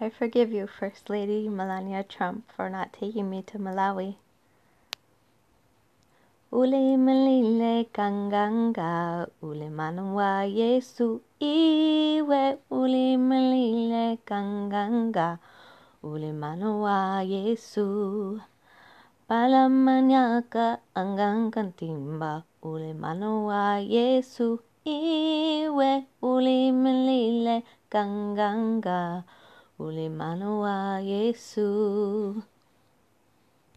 I forgive you, First Lady Melania Trump, for not taking me to Malawi. Ule malile kanganga, ule manwa Yesu iwe. Ule malile kanganga, ule manwa Yesu. Palamanyaka angankantimba, ule manwa Yesu iwe. Ule malile kanganga, ule manwa Yesu.